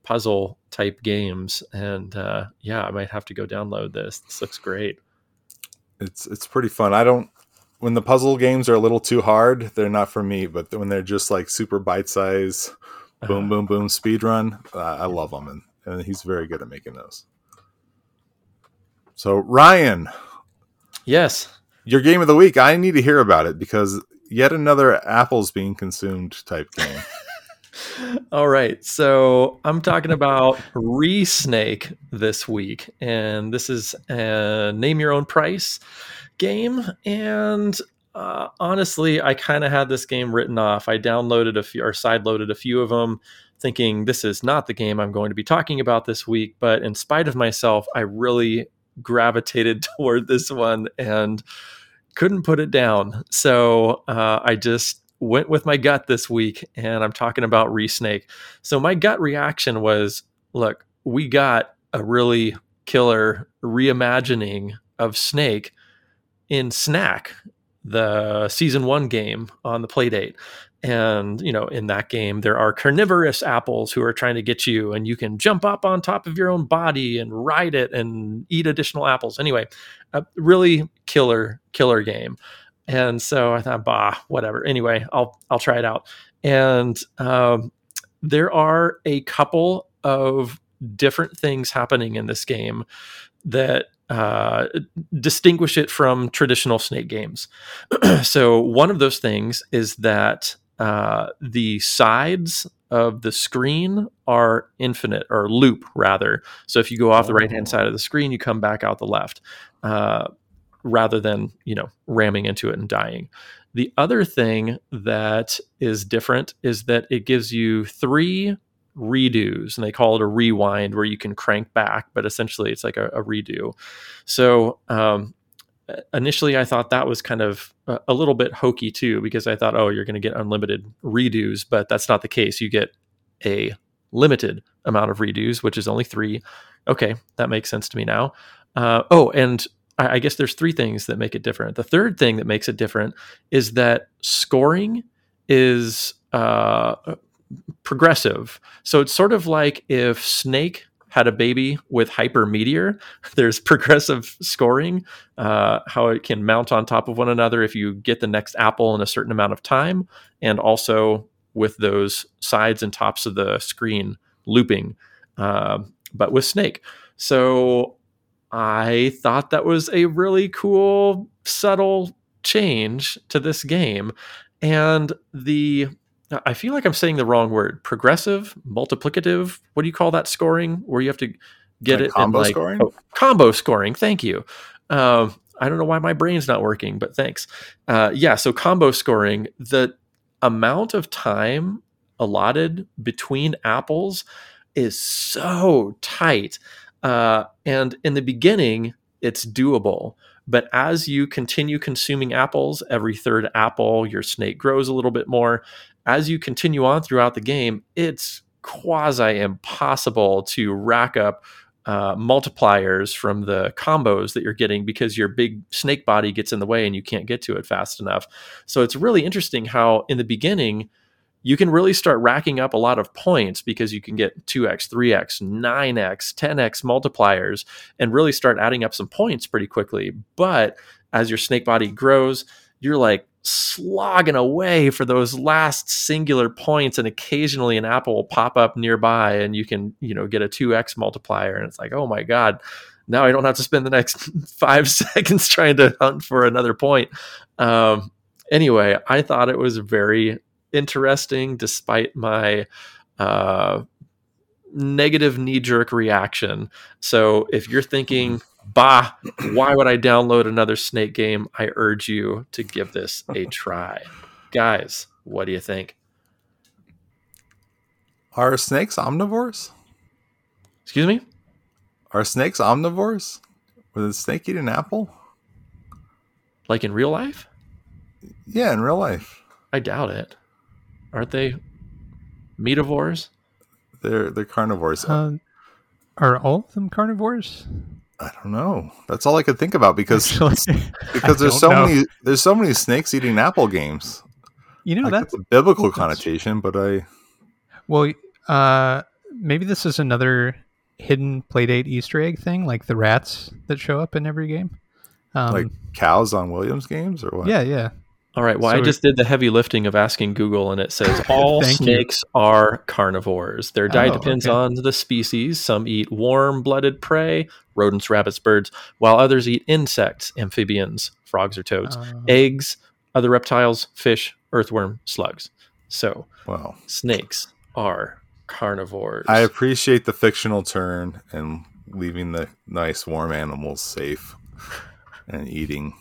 puzzle type games, and uh, yeah, I might have to go download this. This looks great. It's it's pretty fun. I don't when the puzzle games are a little too hard, they're not for me. But when they're just like super bite size, boom, boom, boom, speed run, uh, I love them. And, and he's very good at making those. So Ryan. Yes. Your game of the week. I need to hear about it because yet another apples being consumed type game. All right, so I'm talking about Re-Snake this week, and this is a name your own price game. And uh, honestly, I kind of had this game written off. I downloaded a few or sideloaded a few of them, thinking this is not the game I'm going to be talking about this week. But in spite of myself, I really gravitated toward this one and couldn't put it down. So uh, I just. went with my gut this week, and I'm talking about Re-Snake. So my gut reaction was, look, we got a really killer reimagining of Snake in Snack, the season one game on the Playdate. And, you know, in that game, there are carnivorous apples who are trying to get you, and you can jump up on top of your own body and ride it and eat additional apples. Anyway, a really killer, killer game. And so I thought, bah, whatever. Anyway, I'll I'll try it out. And um, there are a couple of different things happening in this game that uh, distinguish it from traditional Snake games. So one of those things is that uh, the sides of the screen are infinite, or loop rather. So if you go off the right hand side of the screen, you come back out the left. Uh, rather than, you know, ramming into it and dying. The other thing that is different is that it gives you three redos, and they call it a rewind, where you can crank back, but essentially it's like a, a redo. So um, initially I thought that was kind of a, a little bit hokey too, because I thought, oh, you're going to get unlimited redos, but that's not the case. You get a limited amount of redos, which is only three. Okay, that makes sense to me now. Uh, oh, and I guess there's three things that make it different. The third thing that makes it different is that scoring is uh, progressive. So it's sort of like if Snake had a baby with Hyper Meteor, there's progressive scoring, uh, how it can mount on top of one another if you get the next apple in a certain amount of time, and also with those sides and tops of the screen looping, uh, but with Snake. So I thought that was a really cool, subtle change to this game. And the, I feel like I'm saying the wrong word, progressive, multiplicative. What do you call that scoring where you have to get like it? Combo like, scoring? Oh, combo scoring. Thank you. Uh, I don't know why my brain's not working, but thanks. Uh, yeah. So combo scoring, the amount of time allotted between apples is so tight. Uh, and in the beginning, it's doable. But as you continue consuming apples, every third apple, your snake grows a little bit more. As you continue on throughout the game, it's quasi impossible to rack up uh, multipliers from the combos that you're getting because your big snake body gets in the way and you can't get to it fast enough. So it's really interesting how in the beginning, you can really start racking up a lot of points because you can get two x, three x, nine x, ten x multipliers and really start adding up some points pretty quickly. But as your snake body grows, you're like slogging away for those last singular points, and occasionally an apple will pop up nearby and you can, you know, get a two x multiplier, and it's like, oh my God, now I don't have to spend the next five seconds trying to hunt for another point. Um, anyway, I thought it was very interesting despite my uh, negative knee-jerk reaction. So if you're thinking, bah, why would I download another Snake game? I urge you to give this a try. Guys, what do you think? Are snakes omnivores? Excuse me? Are snakes omnivores? Would a snake eat an apple? Like in real life? Yeah, in real life. I doubt it. Aren't they meativores? They're they're carnivores. Uh, are all of them carnivores? I don't know. That's all I could think about because because there's so know. many there's so many snakes eating apple games. You know, like, that's, that's a biblical connotation, but I well, uh, maybe this is another hidden Playdate Easter egg thing, like the rats that show up in every game. Um, like cows on Williams games or what? Yeah, yeah. All right. Well, so I just did the heavy lifting of asking Google, and it says all snakes you. are carnivores. Their diet oh, depends okay. on the species. Some eat warm-blooded prey, rodents, rabbits, birds, while others eat insects, amphibians, frogs or toads, uh, eggs, other reptiles, fish, earthworm, slugs. So wow. snakes are carnivores. I appreciate the fictional turn and leaving the nice warm animals safe and eating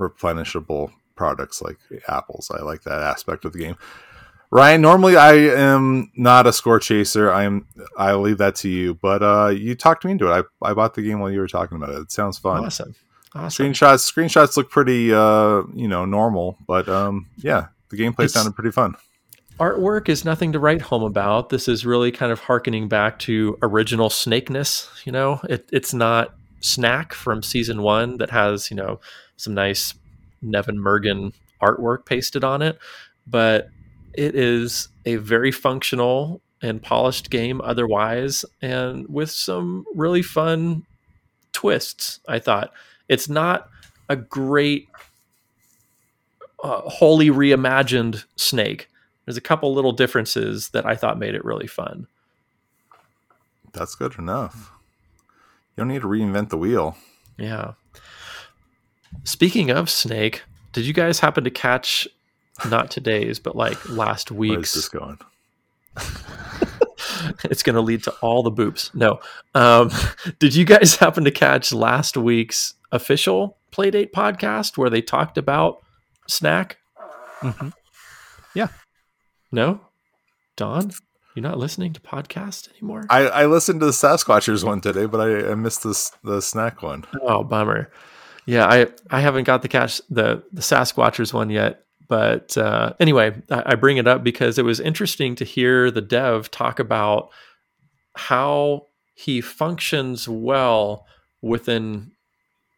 replenishable products like apples. I like that aspect of the game. Ryan, normally I am not a score chaser. I am. I'll leave that to you. But uh, you talked me into it. I, I bought the game while you were talking about it. It sounds fun. Awesome. awesome. Screenshots. Screenshots look pretty, uh, you know, normal. But um, yeah, the gameplay it's, sounded pretty fun. Artwork is nothing to write home about. This is really kind of harkening back to original Snakeness. You know, it, it's not Snack from season one that has, you know, some nice Nevin Mergen artwork pasted on it, but it is a very functional and polished game otherwise, and with some really fun twists. I thought it's not a great uh, wholly reimagined Snake. There's a couple little differences that I thought made it really fun. That's good enough. You don't need to reinvent the wheel. Yeah. Speaking of Snake, did you guys happen to catch, not today's, but like last week's? Where's this going? It's going to lead to all the boops. No. Um, did you guys happen to catch last week's official Playdate podcast where they talked about Snack? Mm-hmm. Yeah. No? Don? You're not listening to podcasts anymore? I, I listened to the Sasquatchers one today, but I, I missed this, the Snack one. Oh, bummer. Yeah, I, I haven't got the catch the, the Sasquatchers one yet. But uh, anyway, I, I bring it up because it was interesting to hear the dev talk about how he functions well within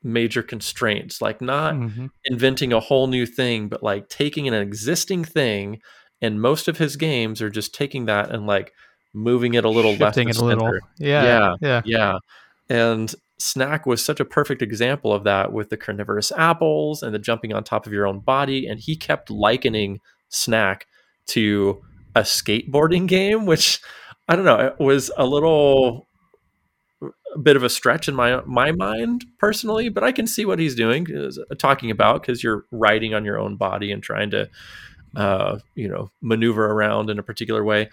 major constraints, like not mm-hmm. inventing a whole new thing, but like taking an existing thing. And most of his games are just taking that and like moving it a little left and center. Yeah, yeah, yeah, yeah. And Snack was such a perfect example of that with the carnivorous apples and the jumping on top of your own body. And he kept likening Snack to a skateboarding game, which I don't know, it was a little a bit of a stretch in my my mind personally, but I can see what he's doing, talking about, because you're riding on your own body and trying to, uh, you know, maneuver around in a particular way.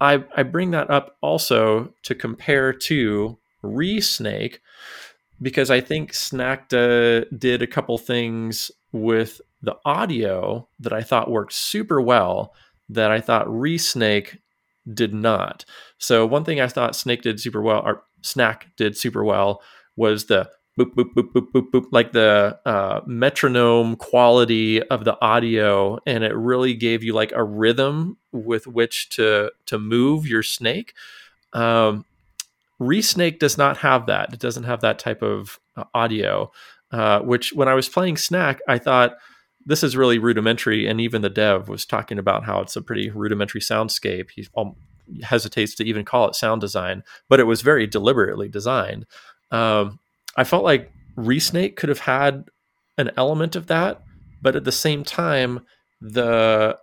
I, I bring that up also to compare to Re-Snake, because I think Snakta did a couple things with the audio that I thought worked super well that I thought Re-Snake did not. So one thing I thought Snake did super well, or Snack did super well, was the boop, boop, boop, boop, boop, boop, like the uh, metronome quality of the audio. And it really gave you like a rhythm with which to, to move your snake. Um, Re-Snake does not have that. It doesn't have that type of uh, audio, uh, which when I was playing Snack, I thought this is really rudimentary. And even the dev was talking about how it's a pretty rudimentary soundscape. He um, hesitates to even call it sound design, but it was very deliberately designed. Um, I felt like Re-Snake could have had an element of that, but at the same time, the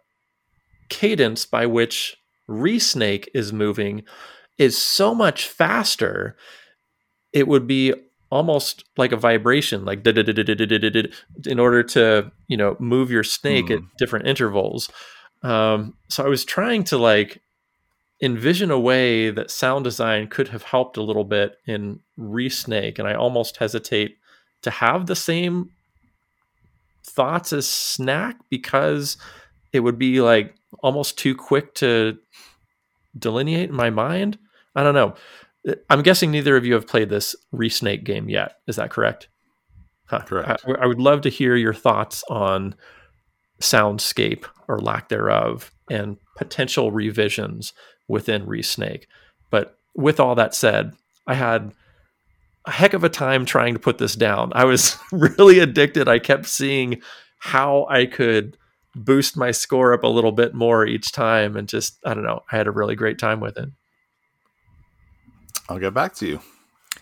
cadence by which Re-Snake is moving is so much faster, it would be almost like a vibration, like da da da da da da da, in order to, you know, move your snake mm. at different intervals. Um, so I was trying to like envision a way that sound design could have helped a little bit in Re-Snake, and I almost hesitate to have the same thoughts as Snack because it would be like almost too quick to delineate in my mind. I don't know. I'm guessing neither of you have played this Re-Snake game yet. Is that correct? Huh. Correct. I, I would love to hear your thoughts on soundscape or lack thereof and potential revisions within Re-Snake. But with all that said, I had a heck of a time trying to put this down. I was really addicted. I kept seeing how I could boost my score up a little bit more each time, and just I don't know, I had a really great time with it. I'll get back to you.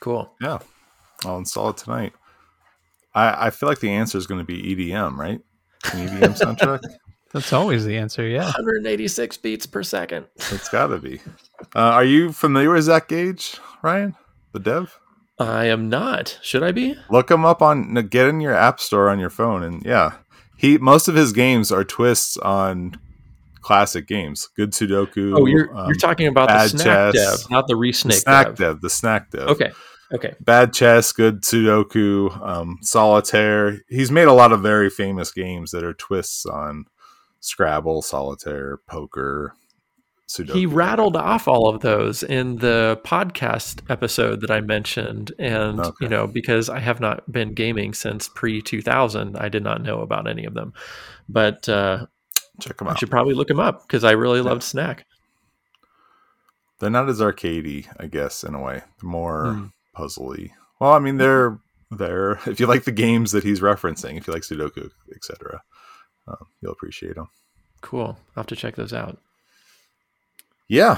Cool. Yeah, I'll install it tonight. I, I feel like the answer is going to be E D M, right? An E D M soundtrack? That's always the answer, yeah. one hundred eighty-six beats per second. It's got to be. Uh, are you familiar with Zach Gage, Ryan, the dev? I am not. Should I be? Look him up on, get in your app store on your phone, and yeah. He most of his games are twists on classic games. Good Sudoku. Oh, you're um, you're talking about the snack chess, dev, not the re-snake the snack dev. dev. The snack dev. Okay. Okay. Bad Chess, Good Sudoku, um, Solitaire. He's made a lot of very famous games that are twists on Scrabble, Solitaire, Poker, Sudoku. He rattled off all of those in the podcast episode that I mentioned. And, okay. you know, because I have not been gaming since pre two thousand, I did not know about any of them. But uh, check them out. I should probably look them up because I really yeah. loved Snack. They're not as arcadey, I guess, in a way. They're more mm. puzzly. Well, I mean, they're there. If you like the games that he's referencing, if you like Sudoku, et cetera, um, you'll appreciate them. Cool. I'll have to check those out. Yeah.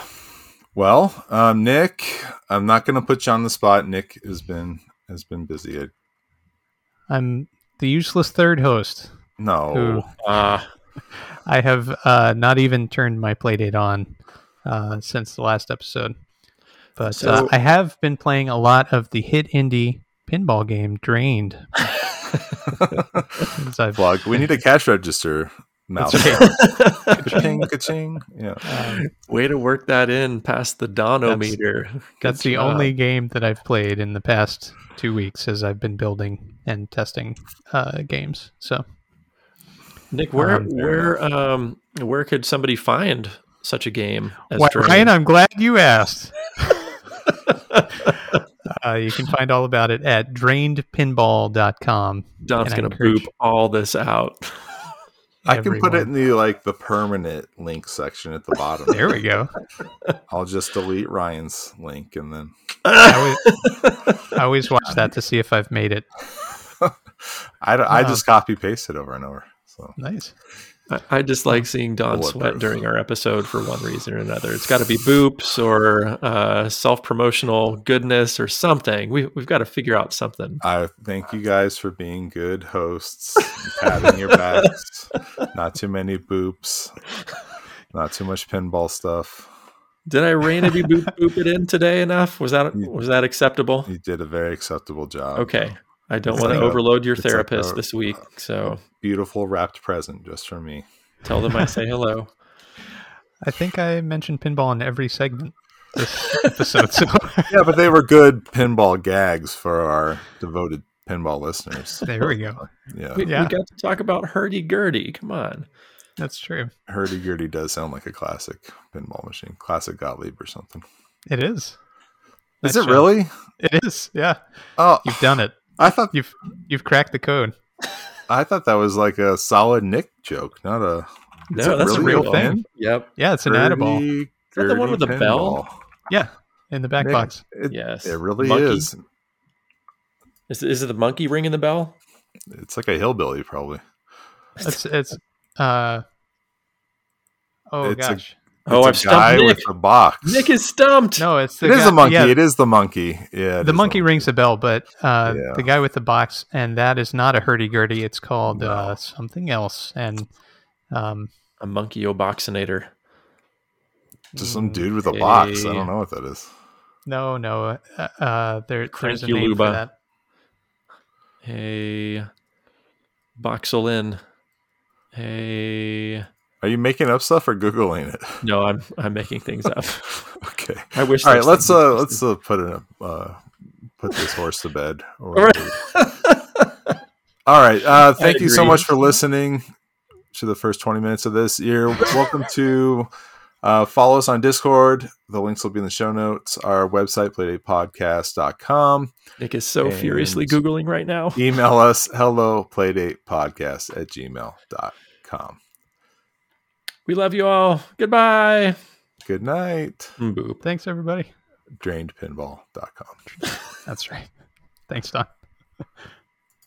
Well, um, Nick, I'm not going to put you on the spot. Nick has been has been busy. At... I'm the useless third host. No. Who, uh... I have uh, not even turned my Playdate on uh, since the last episode. But so... uh, I have been playing a lot of the hit indie pinball game Drained. Plug. We need a cash register. Mouth. Ka-ching, ka-ching. Yeah. Um, Way to work that in past the Donometer. That's, that's the only game that I've played in the past two weeks as I've been building and testing uh, games. So, Nick, where um, where um, where could somebody find such a game? As well, Ryan, I'm glad you asked. Uh, you can find all about it at drained pinball dot com. Don's going to poop all this out. I everyone. can put it in the like the permanent link section at the bottom. There we go. I'll just delete Ryan's link and then. I always, I always watch that to see if I've made it. I, wow. I just copy paste it over and over. So nice. I, I just like seeing Don Leadbetters. Sweat during our episode for one reason or another. It's got to be boops or uh, self promotional goodness or something. We we've got to figure out something. I thank you guys for being good hosts. Patting your backs. Not too many boops. Not too much pinball stuff. Did I rain any boop boop it in today enough? Was that you, was that acceptable? You did a very acceptable job. Okay. I don't want to overload your therapist this week. So beautiful wrapped present just for me. Tell them I say hello. I think I mentioned pinball in every segment this episode. So. Yeah, but they were good pinball gags for our devoted pinball listeners. There we go. Yeah. We, yeah. we got to talk about Hurdy-Gurdy. Come on. That's true. Hurdy-Gurdy does sound like a classic pinball machine. Classic Gottlieb or something. It is. That is it show. Really? It is, yeah. Oh, you've done it. I thought you've you've cracked the code. I thought that was like a solid Nick joke, not a. No, that that's really a real thing. One? Yep. Yeah, it's an edible. Is that the one with the pinball. Bell? Yeah, in the back Nick, box. It, yes, it really monkey. is. Is is it the monkey ringing the bell? It's like a hillbilly, probably. It's it's. Uh, oh it's gosh. A, It's oh, I've stumped Nick. With a box. Nick is stumped. No, it's the it guy. is a monkey. Yeah. It is the monkey. Yeah, the monkey rings a bell, but uh, yeah. the guy with the box, and that is not a hurdy-gurdy. It's called no. uh, something else, and um, a monkey-o-boxinator. Just some dude with a box. A... I don't know what that is. No, no, uh, uh, there, there's a name for that. A boxolin. A. Are you making up stuff or Googling it? No, I'm I'm making things up. Okay. I wish. All right, let's uh, let's uh, put in a, uh, put this horse to bed. Or All right. All right. Uh, thank you so much for listening to the first twenty minutes of this. You're welcome to uh, follow us on Discord. The links will be in the show notes. Our website, playdate podcast dot com. Nick is so furiously Googling right now. Email us hello playdatepodcast at gmail dot com. We love you all. Goodbye. Good night. Boop. Thanks, everybody. drained pinball dot com. That's right. Thanks, Don.